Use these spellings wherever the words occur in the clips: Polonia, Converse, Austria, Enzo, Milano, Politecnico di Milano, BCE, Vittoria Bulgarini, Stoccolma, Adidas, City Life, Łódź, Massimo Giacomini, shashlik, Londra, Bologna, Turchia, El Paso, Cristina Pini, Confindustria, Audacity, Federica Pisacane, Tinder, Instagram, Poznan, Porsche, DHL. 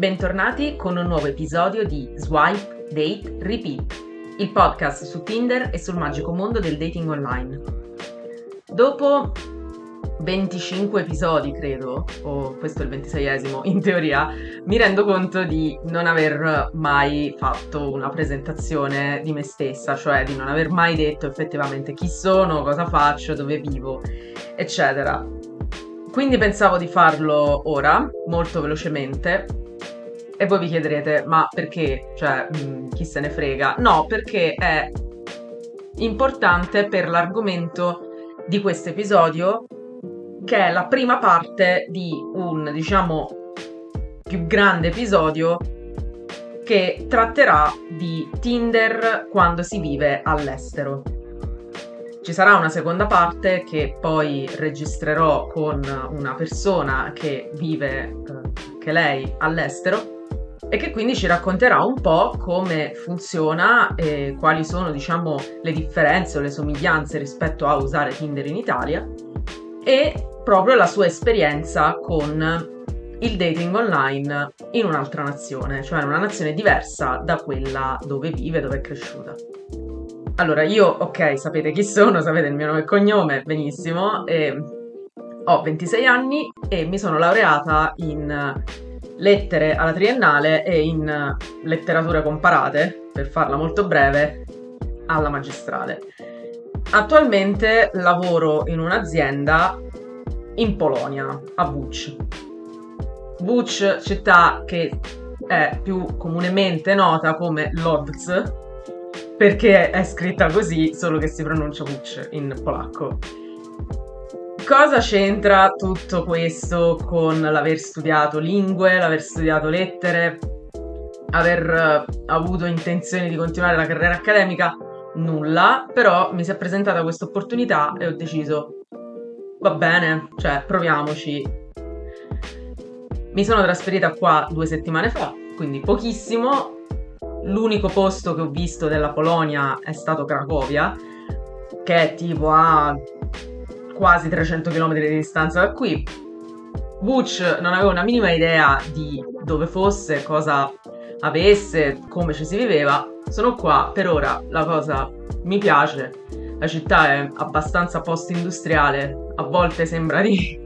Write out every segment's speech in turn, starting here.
Bentornati con un nuovo episodio di Swipe, Date, Repeat, il podcast su Tinder e sul magico mondo del dating online. Dopo 25 episodi, credo, o questo è il 26esimo in teoria, mi rendo conto di non aver mai fatto una presentazione di me stessa, cioè di non aver mai detto effettivamente chi sono, cosa faccio, dove vivo, eccetera. Quindi pensavo di farlo ora, molto velocemente. E voi vi chiederete, ma perché? Cioè, chi se ne frega? No, perché è importante per l'argomento di questo episodio, che è la prima parte di un, diciamo, più grande episodio che tratterà di Tinder quando si vive all'estero. Ci sarà una seconda parte che poi registrerò con una persona che vive, che lei, all'estero, e che quindi ci racconterà un po' come funziona e quali sono, diciamo, le differenze o le somiglianze rispetto a usare Tinder in Italia e proprio la sua esperienza con il dating online in un'altra nazione, cioè in una nazione diversa da quella dove vive, dove è cresciuta. Allora, io, ok, sapete chi sono, sapete il mio nome e cognome, benissimo, ho 26 anni e mi sono laureata in lettere alla triennale e in letterature comparate, per farla molto breve, alla magistrale. Attualmente lavoro in un'azienda in Polonia, a Łódź. Łódź, città che è più comunemente nota come Łódź, perché è scritta così, solo che si pronuncia Łódź in polacco. Cosa c'entra tutto questo con l'aver studiato lingue, l'aver studiato lettere, aver avuto intenzione di continuare la carriera accademica? Nulla, però mi si è presentata questa opportunità e ho deciso, va bene, cioè proviamoci. Mi sono trasferita qua 2 settimane fa, quindi pochissimo. L'unico posto che ho visto della Polonia è stato Cracovia, che è tipo a quasi 300 km di distanza da qui. Łódź non avevo una minima idea di dove fosse, cosa avesse, come ci si viveva. Sono qua, per ora la cosa mi piace, la città è abbastanza post-industriale, a volte sembra di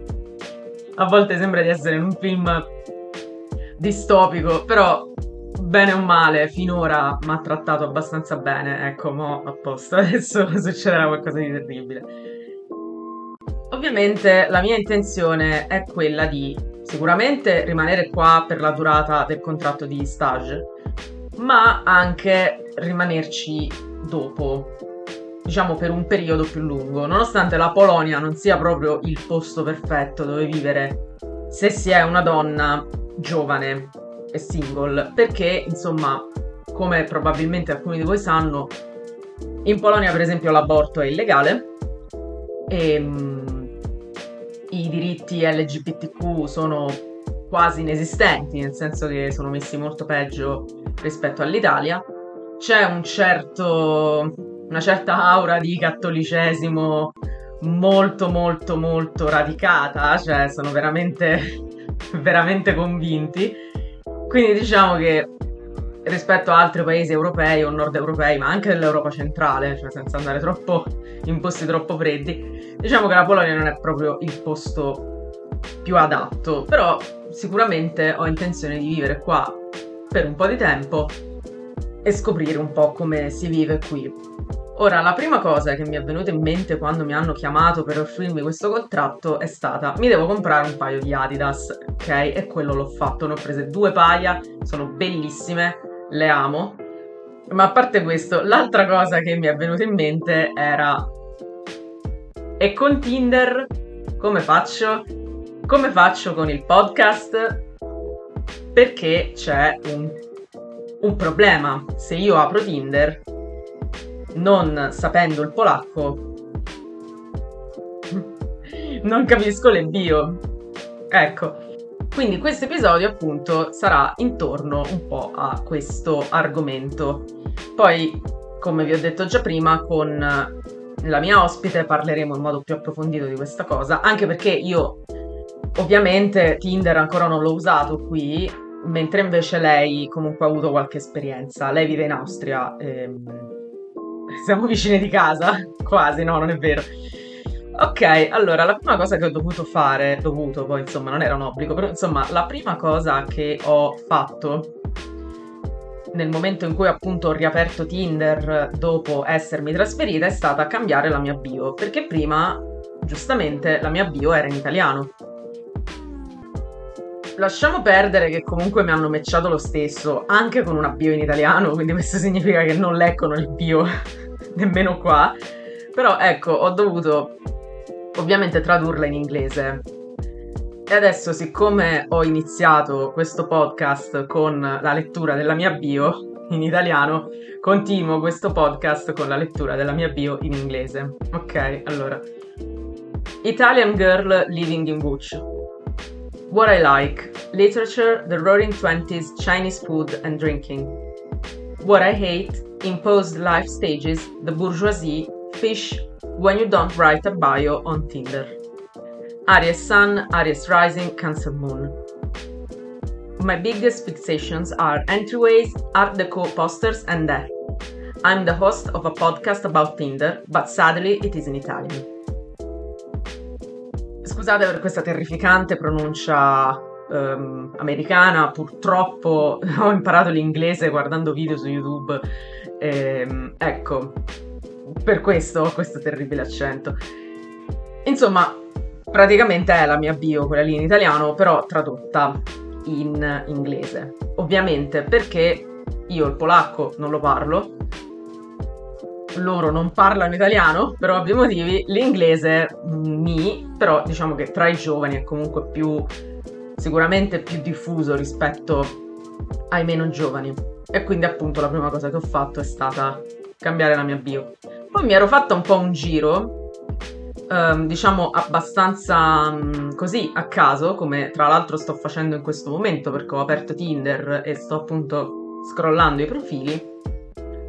essere in un film distopico, però bene o male finora mi ha trattato abbastanza bene, ecco, mo apposta adesso succederà qualcosa di terribile. Ovviamente la mia intenzione è quella di sicuramente rimanere qua per la durata del contratto di stage, ma anche rimanerci dopo, diciamo per un periodo più lungo, nonostante la Polonia non sia proprio il posto perfetto dove vivere se si è una donna giovane e single, perché insomma, come probabilmente alcuni di voi sanno, in Polonia per esempio l'aborto è illegale e i diritti LGBTQ sono quasi inesistenti, nel senso che sono messi molto peggio rispetto all'Italia. C'è una certa aura di cattolicesimo molto molto molto radicata, cioè sono veramente convinti, quindi diciamo che rispetto a altri paesi europei o nord europei, ma anche dell'Europa centrale, cioè senza andare troppo in posti troppo freddi, diciamo che la Polonia non è proprio il posto più adatto, però sicuramente ho intenzione di vivere qua per un po' di tempo e scoprire un po' come si vive qui. Ora, la prima cosa che mi è venuta in mente quando mi hanno chiamato per offrirmi questo contratto è stata: mi devo comprare un paio di Adidas, ok? E quello l'ho fatto, ne ho prese 2 paia, sono bellissime, le amo. Ma a parte questo, l'altra cosa che mi è venuta in mente era: e con Tinder come faccio? Come faccio con il podcast? perché c'è un problema. Se io apro Tinder non sapendo il polacco non capisco le bio, ecco. Quindi questo episodio appunto sarà intorno un po' a questo argomento. Poi, come vi ho detto già prima, con la mia ospite parleremo in modo più approfondito di questa cosa, anche perché io ovviamente Tinder ancora non l'ho usato qui, mentre invece lei comunque ha avuto qualche esperienza. Lei vive in Austria, siamo vicine di casa, quasi, no, non è vero. Ok, allora la prima cosa che ho dovuto fare, poi insomma non era un obbligo, però insomma la prima cosa che ho fatto nel momento in cui appunto ho riaperto Tinder dopo essermi trasferita è stata cambiare la mia bio, perché prima giustamente la mia bio era in italiano. Lasciamo perdere che comunque mi hanno matchato lo stesso, anche con una bio in italiano, quindi questo significa che non leggono il bio nemmeno qua, però ecco, ho dovuto ovviamente tradurla in inglese. E adesso, siccome ho iniziato questo podcast con la lettura della mia bio in italiano, continuo questo podcast con la lettura della mia bio in inglese. Ok, allora. Italian girl living in Gucci. What I like. Literature, the roaring 20s, Chinese food and drinking. What I hate. Imposed life stages, the bourgeoisie, fish, when you don't write a bio on Tinder. Aries Sun, Aries Rising, Cancer Moon. My biggest fixations are entryways, Art Deco posters and death. I'm the host of a podcast about Tinder, but sadly it is in Italian. Scusate per questa terrificante pronuncia americana, purtroppo ho imparato l'inglese guardando video su YouTube, ecco, per questo ho questo terribile accento. Insomma, praticamente è la mia bio, quella lì in italiano, però tradotta in inglese. Ovviamente perché io il polacco non lo parlo, loro non parlano italiano per ovvi motivi, l'inglese però diciamo che tra i giovani è comunque sicuramente più diffuso rispetto ai meno giovani. E quindi appunto la prima cosa che ho fatto è stata cambiare la mia bio. Poi mi ero fatta un po' un giro, diciamo abbastanza così a caso, come tra l'altro sto facendo in questo momento, perché ho aperto Tinder e sto appunto scrollando i profili,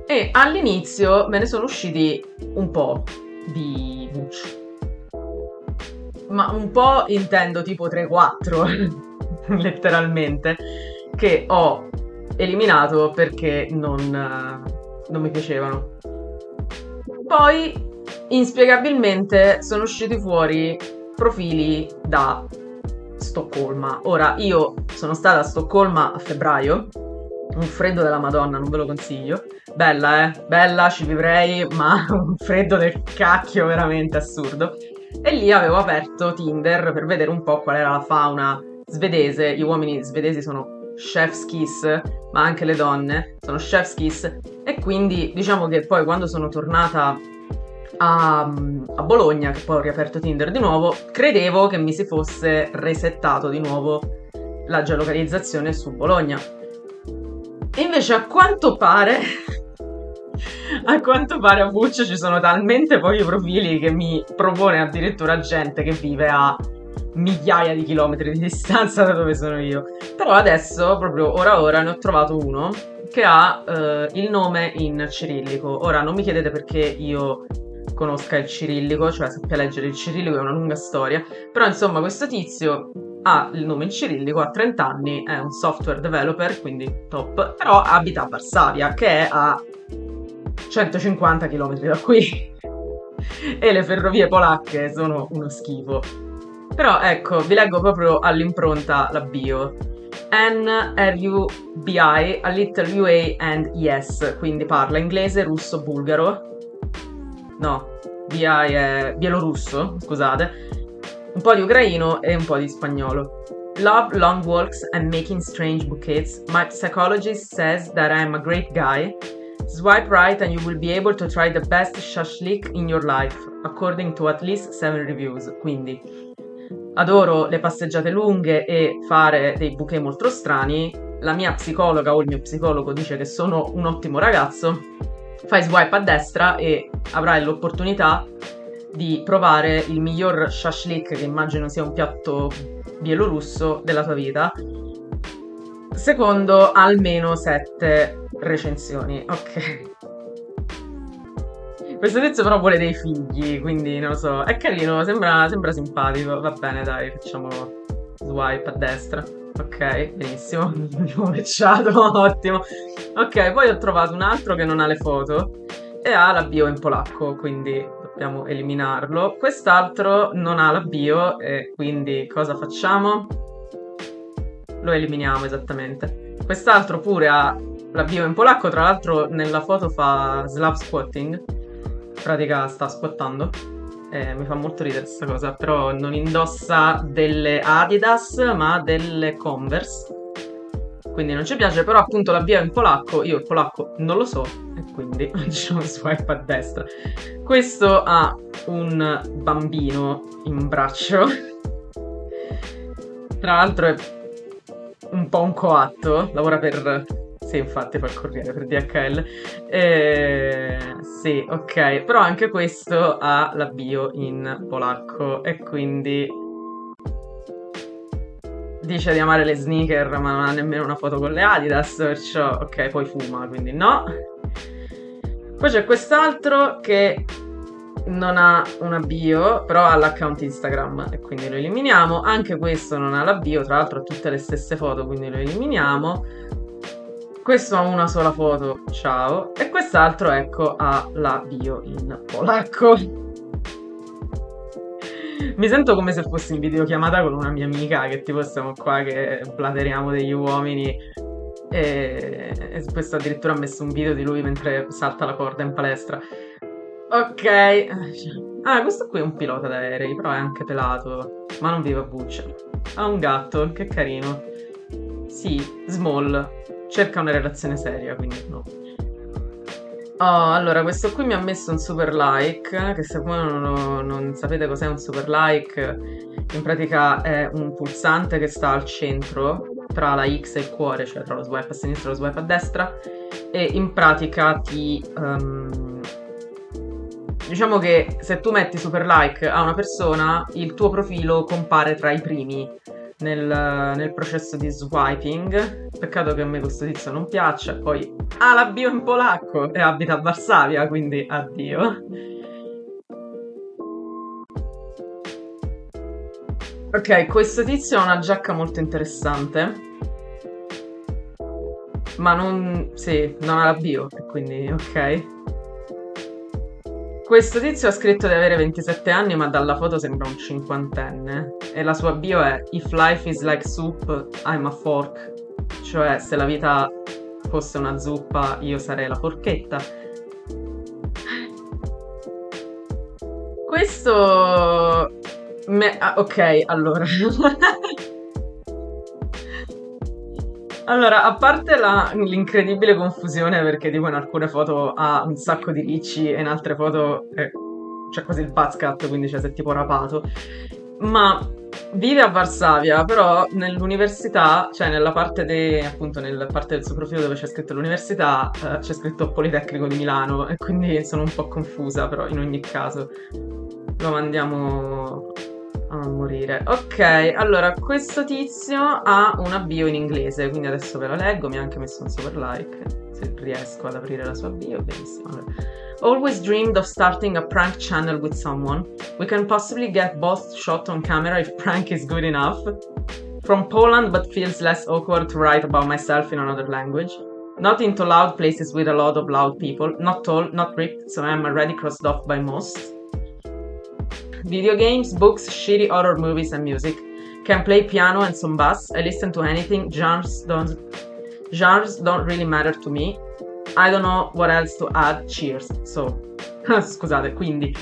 e all'inizio me ne sono usciti un po' di Gucci, ma un po' intendo tipo 3-4 letteralmente, che ho eliminato perché non mi piacevano. Poi inspiegabilmente sono usciti fuori profili da Stoccolma. Ora, io sono stata a Stoccolma a febbraio, un freddo della Madonna, non ve lo consiglio. Bella, bella, ci vivrei, ma un freddo del cacchio, veramente assurdo. E lì avevo aperto Tinder per vedere un po' qual era la fauna svedese. Gli uomini svedesi sono chef's kiss, ma anche le donne sono chef's kiss. E quindi diciamo che poi quando sono tornata a Bologna, che poi ho riaperto Tinder di nuovo, credevo che mi si fosse resettato di nuovo la geolocalizzazione su Bologna. Invece a quanto pare a Gucci ci sono talmente pochi profili che mi propone addirittura gente che vive a migliaia di chilometri di distanza da dove sono io. Però adesso, proprio ora ne ho trovato uno che ha il nome in cirillico. Ora non mi chiedete perché io conosca il cirillico, cioè sappia leggere il cirillico, è una lunga storia, però insomma questo tizio ha il nome in cirillico, ha 30 anni, è un software developer, quindi top, però abita a Varsavia, che è a 150 km da qui e le ferrovie polacche sono uno schifo. Però ecco, vi leggo proprio all'impronta la bio. NRUBI, a little UA and ES, quindi parla inglese, russo, bulgaro. No, BI è bielorusso, scusate, un po' di ucraino e un po' di spagnolo. Love long walks and making strange bouquets. My psychologist says that I am a great guy. Swipe right and you will be able to try the best shashlik in your life, according to at least 7 reviews. Quindi, adoro le passeggiate lunghe e fare dei bouquet molto strani. la mia psicologa o il mio psicologo dice che sono un ottimo ragazzo, fai swipe a destra e avrai l'opportunità di provare il miglior shashlik, che immagino sia un piatto bielorusso, della tua vita, secondo almeno 7 recensioni. Ok. Questo tizio però vuole dei figli, quindi non lo so, è carino, sembra simpatico, va bene dai, facciamo swipe a destra, ok, benissimo, abbiamo matchato, ottimo. Ok, poi ho trovato un altro che non ha le foto e ha la bio in polacco, quindi dobbiamo eliminarlo. Quest'altro non ha la bio e quindi cosa facciamo? Lo eliminiamo, esattamente. Quest'altro pure ha la bio in polacco, tra l'altro nella foto fa Slav squatting, pratica sta squattando, mi fa molto ridere questa cosa, però non indossa delle Adidas ma delle Converse, quindi non ci piace, però appunto la bio è in polacco, io il polacco non lo so e quindi facciamo swipe a destra. Questo ha un bambino in braccio, tra l'altro è un po' un coatto, lavora per... Sì, infatti fa il corriere per DHL. Sì, ok. Però anche questo ha la bio in polacco e quindi dice di amare le sneaker ma non ha nemmeno una foto con le Adidas, perciò ok, poi fuma, quindi no. Poi c'è quest'altro che non ha una bio, però ha l'account Instagram e quindi lo eliminiamo. Anche questo non ha la bio, tra l'altro ha tutte le stesse foto, quindi lo eliminiamo. Questo ha una sola foto, ciao, e quest'altro, ecco, ha la bio in polacco. Mi sento come se fossi in videochiamata con una mia amica, che tipo stiamo qua che blatteriamo degli uomini e questo addirittura ha messo un video di lui mentre salta la corda in palestra. Ok, ah, questo qui è un pilota d'aerei, però è anche pelato, ma non vive a Buccia. Ha un gatto, che carino. Sì, small. Cerca una relazione seria, quindi no. Oh, allora, questo qui mi ha messo un super like, che se voi non sapete cos'è un super like, in pratica è un pulsante che sta al centro, tra la X e il cuore, cioè tra lo swipe a sinistra e lo swipe a destra, e in pratica ti... diciamo che se tu metti super like a una persona, il tuo profilo compare tra i primi nel processo di swiping. Peccato che a me questo tizio non piaccia. Poi ha la bio in polacco e abita a Varsavia, quindi addio. Ok, questo tizio ha una giacca molto interessante, ma non... sì, non ha la bio, quindi ok. Questo tizio ha scritto di avere 27 anni, ma dalla foto sembra un cinquantenne. E la sua bio è "If life is like soup, I'm a fork". Cioè, se la vita fosse una zuppa, io sarei la forchetta. Questo... ok, allora... Allora, a parte l'incredibile confusione, perché tipo in alcune foto ha un sacco di ricci e in altre foto c'è quasi il buzz cut, quindi c'è, cioè, tipo rapato, ma vive a Varsavia, però nell'università, cioè nella parte appunto nella parte del suo profilo dove c'è scritto l'università, c'è scritto Politecnico di Milano, e quindi sono un po' confusa, però in ogni caso lo mandiamo... a morire. Ok, allora questo tizio ha una bio in inglese, quindi adesso ve la leggo, mi ha anche messo un super like, se riesco ad aprire la sua bio, benissimo. Allora. Always dreamed of starting a prank channel with someone. We can possibly get both shot on camera if prank is good enough. From Poland but feels less awkward to write about myself in another language. Not into loud places with a lot of loud people. Not tall, not ripped, so I am already crossed off by most. Video games, books, shitty horror movies and music. Can play piano and some bass. I listen to anything. Genres don't really matter to me. I don't know what else to add. Cheers. So, scusate, quindi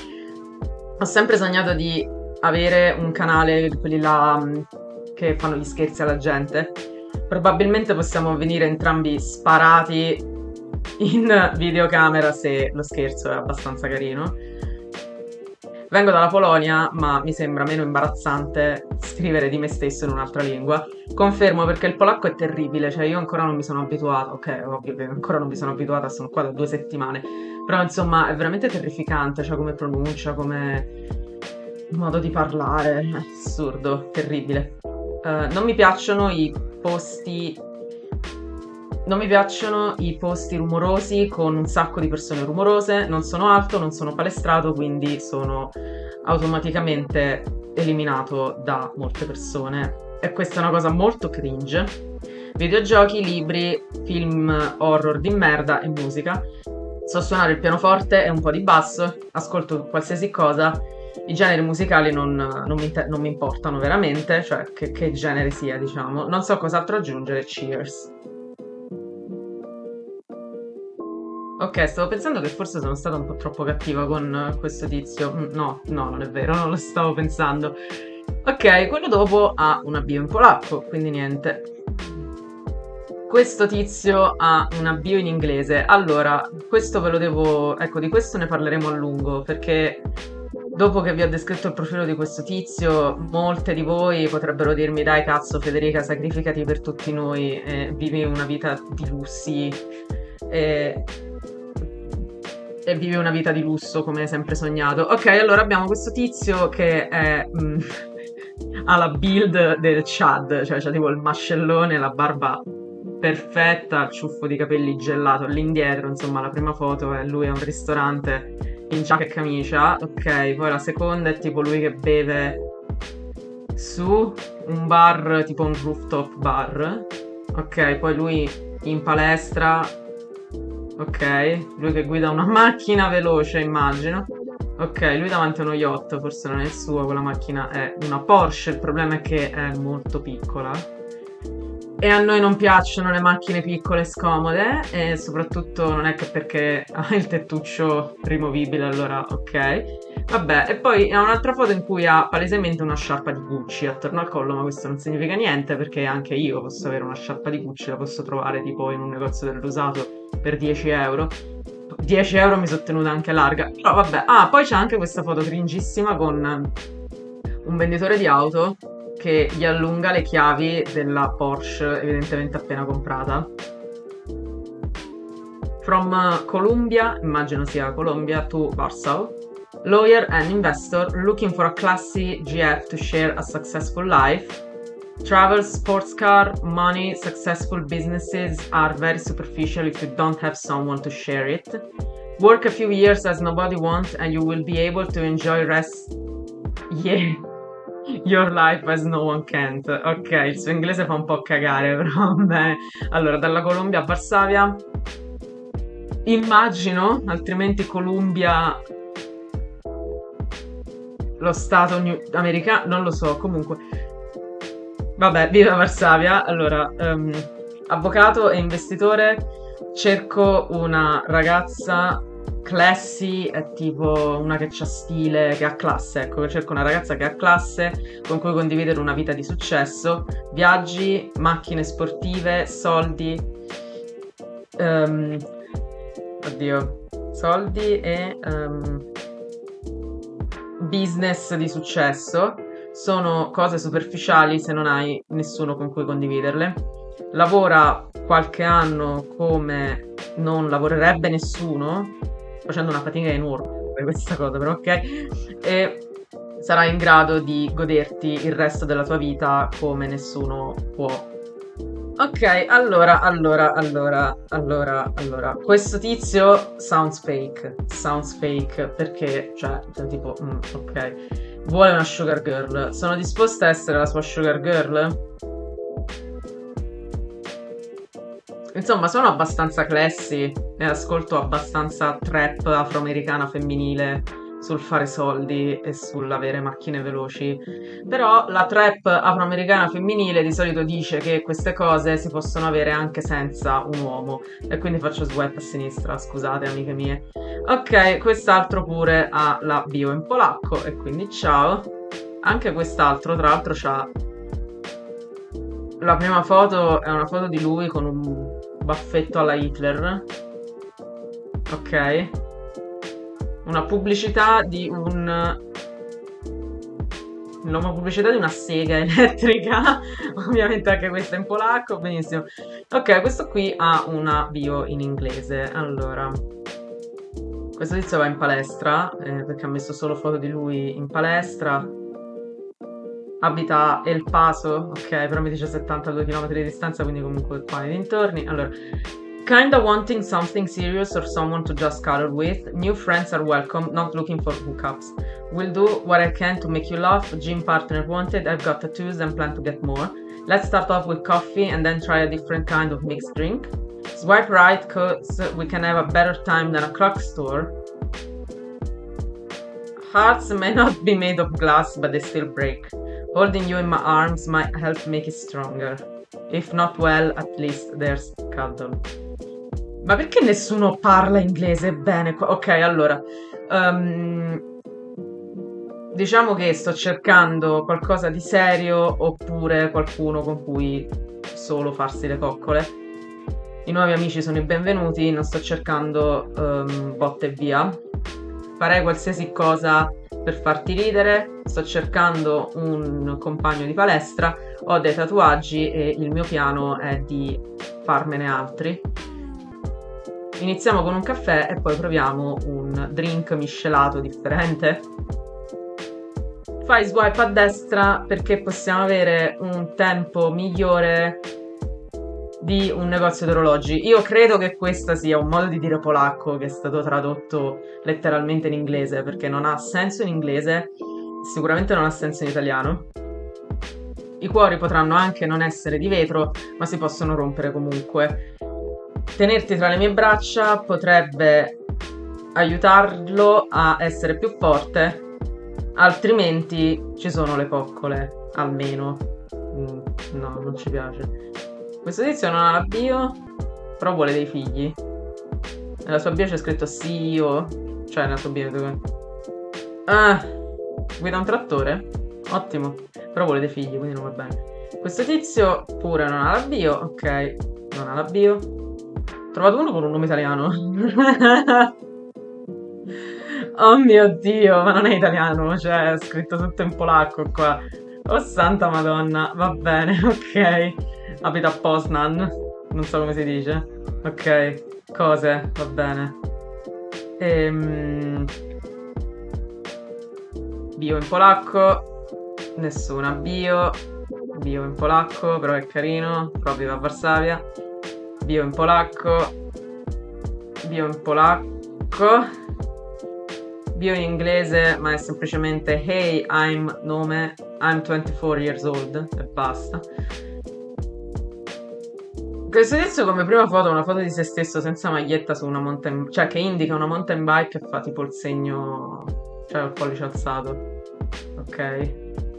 ho sempre sognato di avere un canale di quelli là che fanno gli scherzi alla gente. Probabilmente possiamo venire entrambi sparati in videocamera se lo scherzo è abbastanza carino. Vengo dalla Polonia, ma mi sembra meno imbarazzante scrivere di me stesso in un'altra lingua. Confermo, perché il polacco è terribile, cioè io ancora non mi sono abituata, ok, ovvio che ancora non mi sono abituata, sono qua da 2 settimane, però insomma è veramente terrificante, cioè come pronuncia, come modo di parlare, assurdo, terribile. Non mi piacciono i posti... Non mi piacciono i posti rumorosi con un sacco di persone rumorose, non sono alto, non sono palestrato, quindi sono automaticamente eliminato da molte persone. E questa è una cosa molto cringe. Videogiochi, libri, film horror di merda e musica. So suonare il pianoforte e un po' di basso, ascolto qualsiasi cosa. I generi musicali non mi importano veramente, cioè che genere sia, diciamo. Non so cos'altro aggiungere, cheers. Ok, stavo pensando che forse sono stata un po' troppo cattiva con questo tizio. No, non è vero, non lo stavo pensando. Ok, quello dopo ha un avvio in polacco, quindi niente. Questo tizio ha un avvio in inglese. Allora, questo ve lo devo... Ecco, di questo ne parleremo a lungo, perché dopo che vi ho descritto il profilo di questo tizio, molte di voi potrebbero dirmi: dai cazzo Federica, sacrificati per tutti noi, vivi una vita di lussi e vive una vita di lusso come hai sempre sognato. Ok, allora abbiamo questo tizio che è alla build del Chad, cioè c'ha tipo il mascellone, la barba perfetta, il ciuffo di capelli gelato all'indietro, insomma la prima foto è lui a un ristorante in giacca e camicia, ok, poi la seconda è tipo lui che beve su un bar, tipo un rooftop bar, ok, poi lui in palestra, ok, lui che guida una macchina veloce, immagino. Ok, lui davanti a uno yacht, forse non è il suo, quella macchina è una Porsche, il problema è che è molto piccola. E a noi non piacciono le macchine piccole e scomode, e soprattutto non è che perché ha il tettuccio rimovibile, allora ok. Vabbè, e poi ha un'altra foto in cui ha palesemente una sciarpa di Gucci attorno al collo, ma questo non significa niente, perché anche io posso avere una sciarpa di Gucci, la posso trovare tipo in un negozio dell'usato per €10. 10 euro mi sono tenuta anche larga, però vabbè. Ah, poi c'è anche questa foto cringissima con un venditore di auto che gli allunga le chiavi della Porsche, evidentemente appena comprata. From Colombia, immagino sia Colombia, to Warsaw. Lawyer and investor looking for a classy GF to share a successful life. Travel, sports car, money, successful businesses are very superficial if you don't have someone to share it. Work a few years as nobody wants and you will be able to enjoy rest... Yeah. Your life as no one can't. Ok, il suo inglese fa un po' cagare, però vabbè. Allora, dalla Colombia a Varsavia, immagino, altrimenti Colombia... Lo stato americano, non lo so, comunque... Vabbè, viva Varsavia. Allora, avvocato e investitore, cerco una ragazza classy, è tipo una che c'ha stile, che ha classe, ecco, cerco una ragazza che ha classe, con cui condividere una vita di successo, viaggi, macchine sportive, soldi, oddio, soldi e business di successo. Sono cose superficiali se non hai nessuno con cui condividerle. Lavora qualche anno come non lavorerebbe nessuno, facendo una fatica enorme per questa cosa, però ok, e sarai in grado di goderti il resto della tua vita come nessuno può. Ok, allora, questo tizio sounds fake, perché, cioè, tipo, ok, vuole una sugar girl, sono disposta a essere la sua sugar girl? Insomma, sono abbastanza classy e ascolto abbastanza trap afroamericana femminile sul fare soldi e sull'avere macchine veloci, però la trap afroamericana femminile di solito dice che queste cose si possono avere anche senza un uomo, e quindi faccio swipe a sinistra, scusate amiche mie. Ok, quest'altro pure ha la bio in polacco e quindi ciao. Anche quest'altro, tra l'altro, c'ha la prima foto, è una foto di lui con un baffetto alla Hitler, ok. Una pubblicità di una sega elettrica, ovviamente anche questa in polacco, benissimo. Ok, questo qui ha una bio in inglese. Allora, questo tizio va in palestra, perché ha messo solo foto di lui in palestra. Abita El Paso, ok, però mi dice 72 km di distanza, quindi comunque qua nei dintorni. Allora, kinda wanting something serious or someone to just cuddle with. New friends are welcome, not looking for hookups. Will do what I can to make you laugh. Gym partner wanted, I've got tattoos and plan to get more. Let's start off with coffee and then try a different kind of mixed drink. Swipe right, cause we can have a better time than a crack store. Hearts may not be made of glass, but they still break. Holding you in my arms might help make it stronger. If not well, at least there's cuddle. Ma perché nessuno parla inglese bene qua? Ok, allora, diciamo che sto cercando qualcosa di serio oppure qualcuno con cui solo farsi le coccole. I nuovi amici sono i benvenuti, non sto cercando botte e via. Farei qualsiasi cosa per farti ridere, sto cercando un compagno di palestra, ho dei tatuaggi e il mio piano è di farmene altri. Iniziamo con un caffè e poi proviamo un drink miscelato differente. Fai swipe a destra perché possiamo avere un tempo migliore di un negozio di orologi. Io credo che questo sia un modo di dire polacco che è stato tradotto letteralmente in inglese, perché non ha senso in inglese, sicuramente non ha senso in italiano. I cuori potranno anche non essere di vetro, ma si possono rompere comunque. Tenerti tra le mie braccia potrebbe aiutarlo a essere più forte, altrimenti ci sono le coccole, almeno. No, non ci piace. Questo tizio non ha la bio, però vuole dei figli. Nella sua bio c'è scritto CEO, cioè nella sua bio. Guida un trattore? Ottimo, però vuole dei figli, quindi non va bene. Questo tizio pure non ha la bio, ok, non ha la bio. Trovato uno con un nome italiano. Oh mio Dio, ma non è italiano, cioè è scritto tutto in polacco qua. Oh santa madonna, va bene, ok. Abita a Poznan, non so come si dice. Ok, cose, va bene. Bio in polacco, nessuna bio. Bio in polacco, però è carino, proprio da Varsavia. Bio in polacco, bio in polacco, bio in inglese, ma è semplicemente hey, I'm nome, I'm 24 years old e basta. Questo tizio come prima foto è una foto di se stesso senza maglietta su una mountain, cioè che indica una mountain bike e fa tipo il segno, cioè il pollice alzato. Ok,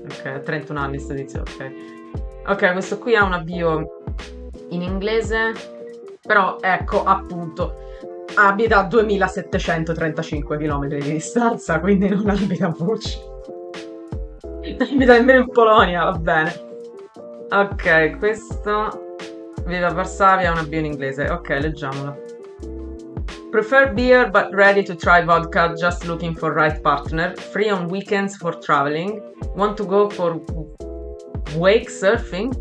ok, ha 31 anni questo tizio, ok. Ok, questo qui ha una bio in inglese. Però ecco appunto, abita a 2735 km di distanza, quindi non abita a Gucci. Abita nemmeno in Polonia, va bene. Ok, questo vive a Varsavia, una bio in inglese. Ok, leggiamola. Prefer beer but ready to try vodka, just looking for right partner. Free on weekends for traveling. Want to go for wake surfing?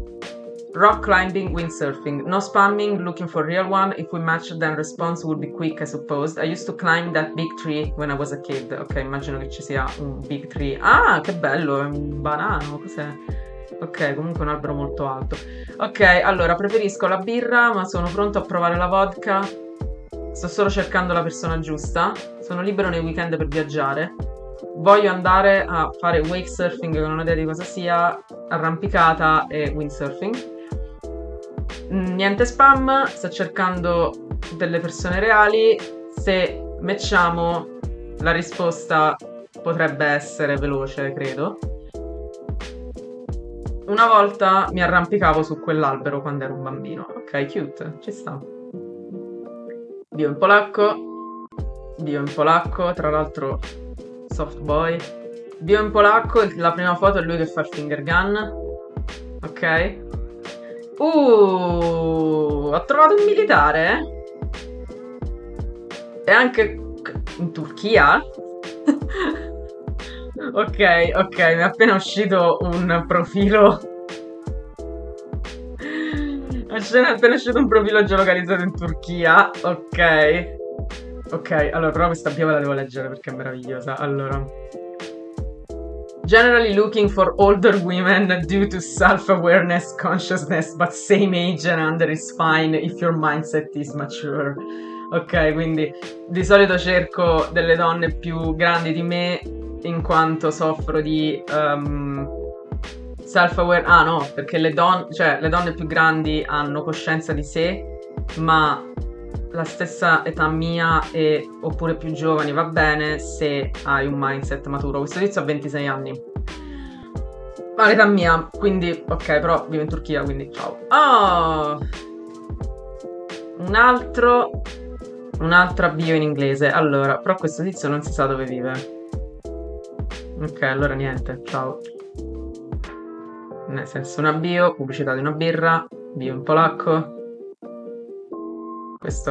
Rock climbing, windsurfing, no spamming, looking for real one. If we match then response will be quick, I suppose. I used to climb that big tree when I was a kid. Ok, immagino che ci sia un big tree. Ah, che bello, è un banano, cos'è? Ok, comunque un albero molto alto. Ok, allora, preferisco la birra, ma sono pronto a provare la vodka. Sto solo cercando la persona giusta. Sono libero nei weekend per viaggiare. Voglio andare a fare wake surfing, che non ho idea di cosa sia, arrampicata e windsurfing. Niente spam, sto cercando delle persone reali. Se matchiamo la risposta potrebbe essere veloce, credo. Una volta mi arrampicavo su quell'albero quando ero un bambino. Ok, cute, ci sta. Bio in polacco, bio in polacco, tra l'altro soft boy. Bio in polacco, la prima foto è lui che fa il finger gun. Ok. Ho trovato un militare. E anche In Turchia? Ok, mi è appena uscito un profilo. Geolocalizzato in Turchia. Ok, allora però questa bio la devo leggere perché è meravigliosa. Allora, generally looking for older women due to self-awareness, consciousness, but same age and under is fine if your mindset is mature. Ok, quindi di solito cerco delle donne più grandi di me in quanto soffro di self-aware. Ah no, perché le donne più grandi hanno coscienza di sé, ma la stessa età mia e oppure più giovani va bene se hai un mindset maturo. Questo tizio ha 26 anni, ma l'età mia, quindi ok, però vivo in Turchia, quindi ciao. Oh, un'altra bio in inglese. Allora, però questo tizio non si sa dove vive. Ok, allora niente, ciao. Nel senso, una bio, pubblicità di una birra, bio in polacco. Questo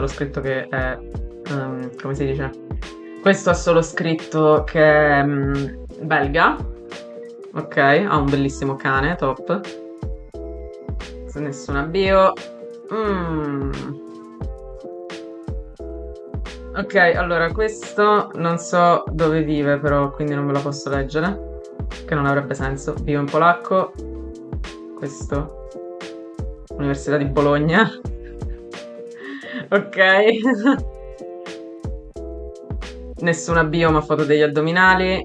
l'ho scritto che è... come si dice? Questo ha solo scritto che è belga. Ok, ha un bellissimo cane, top. Nessuna bio. Ok, allora questo non so dove vive però, quindi non ve la posso leggere, che non avrebbe senso. Vivo in polacco. Questo... Università di Bologna. Ok. Nessuna bio, ma foto degli addominali.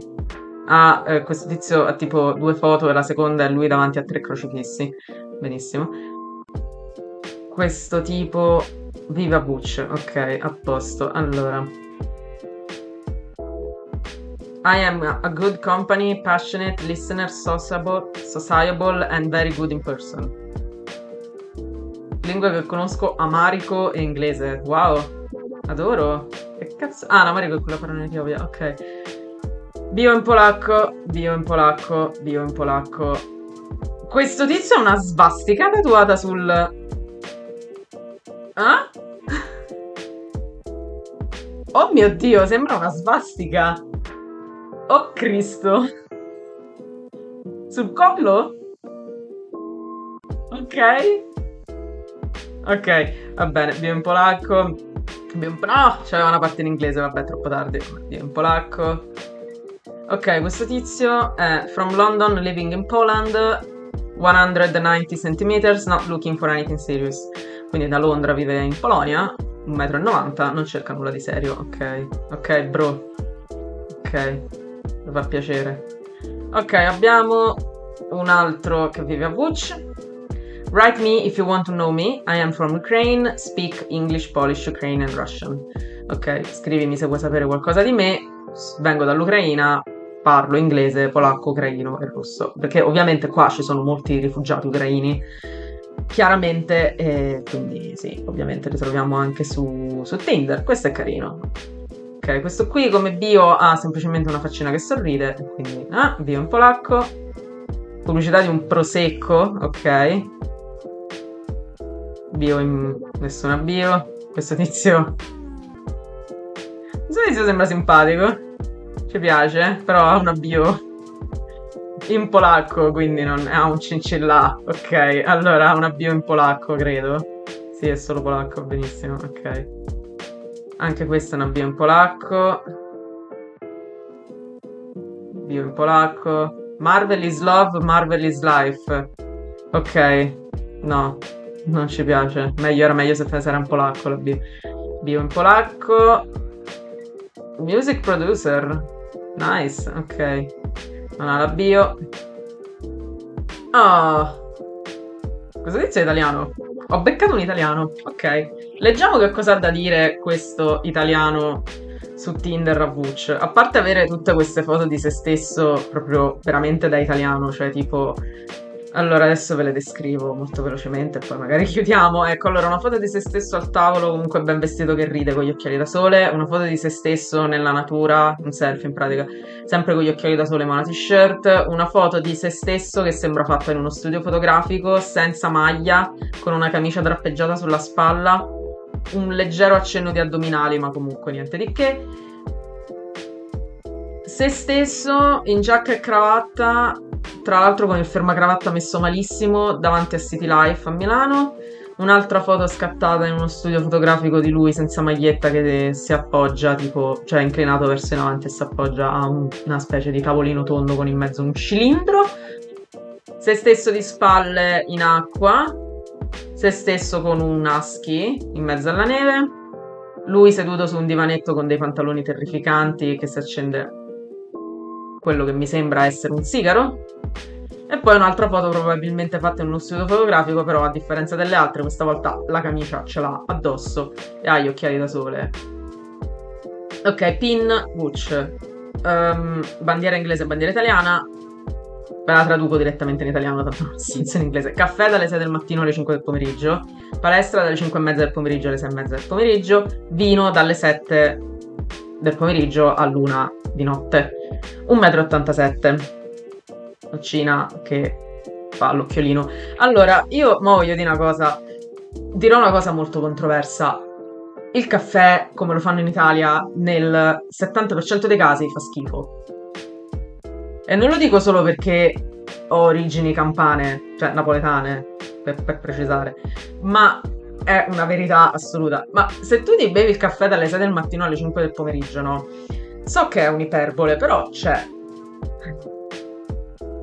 Questo tizio ha tipo 2 foto e la seconda è lui davanti a 3 crocifissi. Benissimo. Questo tipo vive a Łódź. Ok, a posto. Allora, I am a good company, passionate, listener, sociable and very good in person. Lingue che conosco, amarico e inglese. Wow, adoro. Che cazzo? Ah, l'amarico è quella parola in Etiopia. Ok. Bio in polacco. Questo tizio ha una svastica tatuata sul... Ah? Oh mio Dio, sembra una svastica. Oh Cristo. Sul collo? Ok. Ok, va bene, vivo in polacco. No, c'aveva una parte in inglese, vabbè, troppo tardi. Vivo in polacco. Ok, questo tizio è from London, living in Poland, 190 cm, not looking for anything serious. Quindi da Londra vive in Polonia, 1,90 m, non cerca nulla di serio, ok. Ok, bro. Ok, mi fa piacere. Ok, abbiamo un altro che vive a Łódź. Write me if you want to know me. I am from Ukraine. Speak English, Polish, Ukrainian, Russian. Ok, scrivimi se vuoi sapere qualcosa di me. Vengo dall'Ucraina, parlo inglese, polacco, ucraino e russo. Perché ovviamente qua ci sono molti rifugiati ucraini. Chiaramente, quindi sì, ovviamente li troviamo anche su Tinder. Questo è carino. Ok, questo qui come bio ha semplicemente una faccina che sorride. Quindi, bio in polacco. Pubblicità di un prosecco, ok. Bio in... nessuna bio. Questo tizio sembra simpatico, ci piace, però ha una bio in polacco, quindi non ha un cincillà. Ok, allora ha una bio in polacco, credo. Sì, è solo polacco, benissimo, ok. Anche questa è una bio in polacco. Bio in polacco. Marvel is love, Marvel is life. Ok, no, non ci piace. Meglio era meglio se sarà in polacco la bio. Bio in polacco. Music producer. Nice, ok. Non ha la bio. Oh, questo tizio è italiano. Ho beccato un italiano. Ok, leggiamo che cosa ha da dire questo italiano su Tinder a Łódź. A parte avere tutte queste foto di se stesso proprio veramente da italiano, cioè tipo... Allora, adesso ve le descrivo molto velocemente e poi magari chiudiamo. Ecco, allora, una foto di se stesso al tavolo, comunque ben vestito che ride con gli occhiali da sole. Una foto di se stesso nella natura, un selfie in pratica, sempre con gli occhiali da sole ma una t-shirt. Una foto di se stesso che sembra fatta in uno studio fotografico, senza maglia, con una camicia drappeggiata sulla spalla. un leggero accenno di addominali, ma comunque niente di che. Se stesso in giacca e cravatta, tra l'altro con il fermacravatta messo malissimo, davanti a City Life a Milano. Un'altra foto scattata in uno studio fotografico di lui senza maglietta, che si appoggia tipo, cioè inclinato verso in avanti e si appoggia a una specie di tavolino tondo con in mezzo un cilindro. Se stesso di spalle in acqua, se stesso con un husky in mezzo alla neve, lui seduto su un divanetto con dei pantaloni terrificanti che si accende quello che mi sembra essere un sigaro. E poi un'altra foto probabilmente fatta in uno studio fotografico, però a differenza delle altre questa volta la camicia ce l'ha addosso e ha gli occhiali da sole. Ok, pin Gucci, bandiera inglese e bandiera italiana, ve la traduco direttamente in italiano tanto non senso in inglese. Caffè dalle 6 del mattino alle 5 del pomeriggio, palestra dalle 5 e mezza del pomeriggio alle 6 e mezza del pomeriggio, vino dalle 7 del pomeriggio all'1 di notte. 1,87 m, Cina che fa l'occhiolino. Allora, io mo voglio dire una cosa, dirò una cosa molto controversa. Il caffè, come lo fanno in Italia, nel 70% dei casi fa schifo. E non lo dico solo perché ho origini campane, cioè napoletane, per precisare, ma è una verità assoluta. Ma se tu ti bevi il caffè dalle 6 del mattino alle 5 del pomeriggio, no? So che è un'iperbole, però c'è.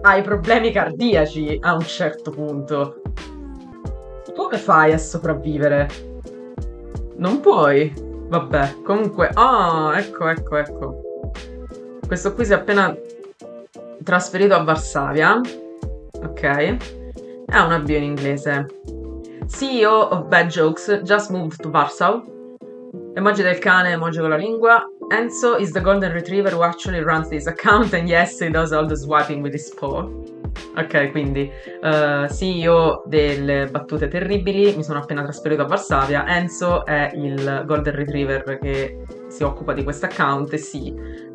Hai problemi cardiaci a un certo punto. Come fai a sopravvivere? Non puoi. Vabbè, comunque... Oh, ecco. Questo qui si è appena trasferito a Varsavia. Ok. È un avvio in inglese. CEO of Bad Jokes just moved to Warsaw. Emoji del cane, emoji con la lingua. Enzo is the golden retriever who actually runs this account, and yes, he does all the swiping with his paw. Ok, quindi CEO delle battute terribili, mi sono appena trasferito a Varsavia. Enzo è il golden retriever che si occupa di questo account e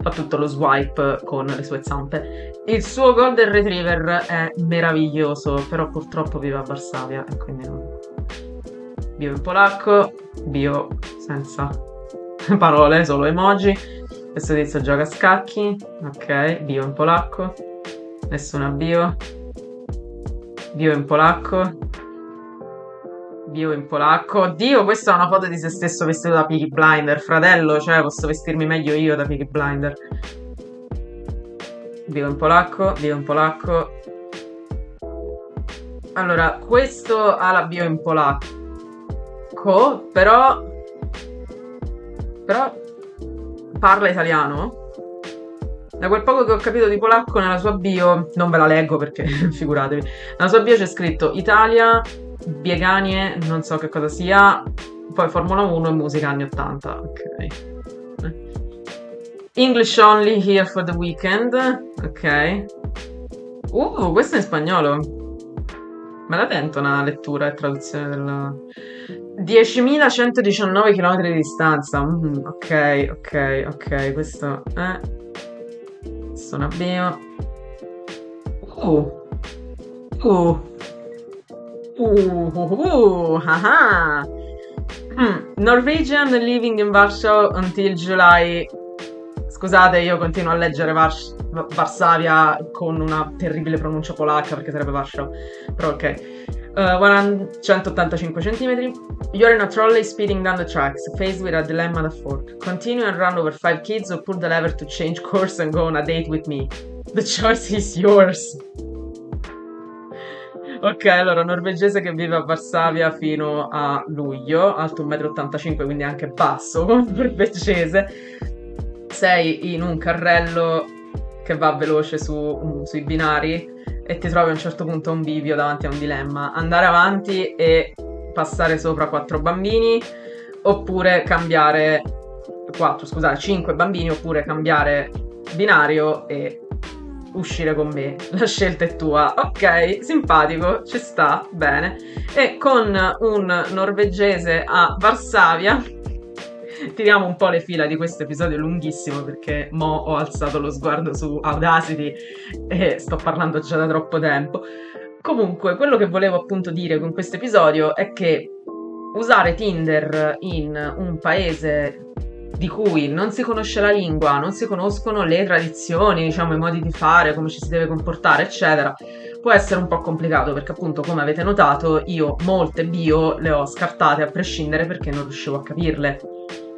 fa tutto lo swipe con le sue zampe. Il suo golden retriever è meraviglioso, però purtroppo vive a Varsavia e quindi non... Bio in polacco, bio senza parole, solo emoji. Questo tizio gioca a scacchi, ok, bio in polacco, nessuna bio, bio in polacco, bio in polacco. Oddio, questa è una foto di se stesso vestito da Peaky Blinder, fratello, cioè posso vestirmi meglio io da Peaky Blinder. Bio in polacco, bio in polacco. Allora, questo ha la bio in polacco, però parla italiano. Da quel poco che ho capito di polacco, nella sua bio, non ve la leggo perché figuratevi, nella sua bio c'è scritto Italia, bieganie, non so che cosa sia, poi Formula 1 e musica anni 80. Ok, English only here for the weekend. Ok, questo è in spagnolo. Ma la tento una lettura e traduzione della... 10.119 km di distanza. Ok, questo è... Sono a bio. Norwegian living in Warsaw until July. Scusate, io continuo a leggere Varsavia con una terribile pronuncia polacca perché sarebbe Warsaw, però ok. 185 cm. You're in a trolley speeding down the tracks, faced with a dilemma at a fork. Continue and run over 5 kids or pull the lever to change course and go on a date with me. The choice is yours. Ok, allora, norvegese che vive a Varsavia fino a luglio, alto 1,85 m, quindi anche basso come norvegese. Sei in un carrello che va veloce sui binari e ti trovi a un certo punto a un bivio davanti a un dilemma: andare avanti e passare sopra 4 bambini, oppure cambiare 5 bambini, oppure cambiare binario e uscire con me. La scelta è tua. Ok, simpatico, ci sta, bene. E con un norvegese a Varsavia tiriamo un po' le fila di questo episodio lunghissimo, perché mo ho alzato lo sguardo su Audacity e sto parlando già da troppo tempo. Comunque, quello che volevo appunto dire con questo episodio è che usare Tinder in un paese di cui non si conosce la lingua, non si conoscono le tradizioni, diciamo i modi di fare, come ci si deve comportare, eccetera, può essere un po' complicato, perché appunto, come avete notato, io molte bio le ho scartate a prescindere perché non riuscivo a capirle.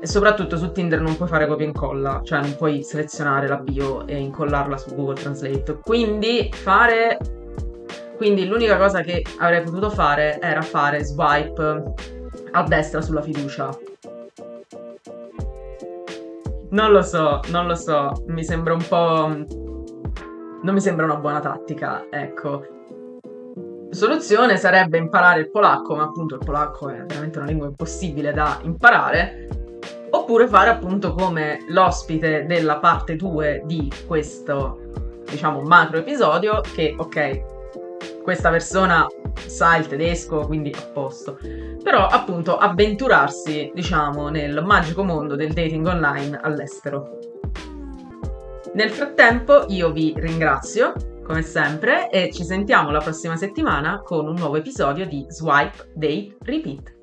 E soprattutto su Tinder non puoi fare copia e incolla, cioè non puoi selezionare la bio e incollarla su Google Translate. Quindi l'unica cosa che avrei potuto fare era fare swipe a destra sulla fiducia. Non lo so, mi sembra un po'... non mi sembra una buona tattica, ecco. Soluzione sarebbe imparare il polacco, ma appunto il polacco è veramente una lingua impossibile da imparare. Oppure fare appunto come l'ospite della parte 2 di questo, diciamo, macro episodio, che ok, questa persona sa il tedesco, quindi a posto. Però appunto avventurarsi, diciamo, nel magico mondo del dating online all'estero. Nel frattempo io vi ringrazio, come sempre, e ci sentiamo la prossima settimana con un nuovo episodio di Swipe, Date, Repeat.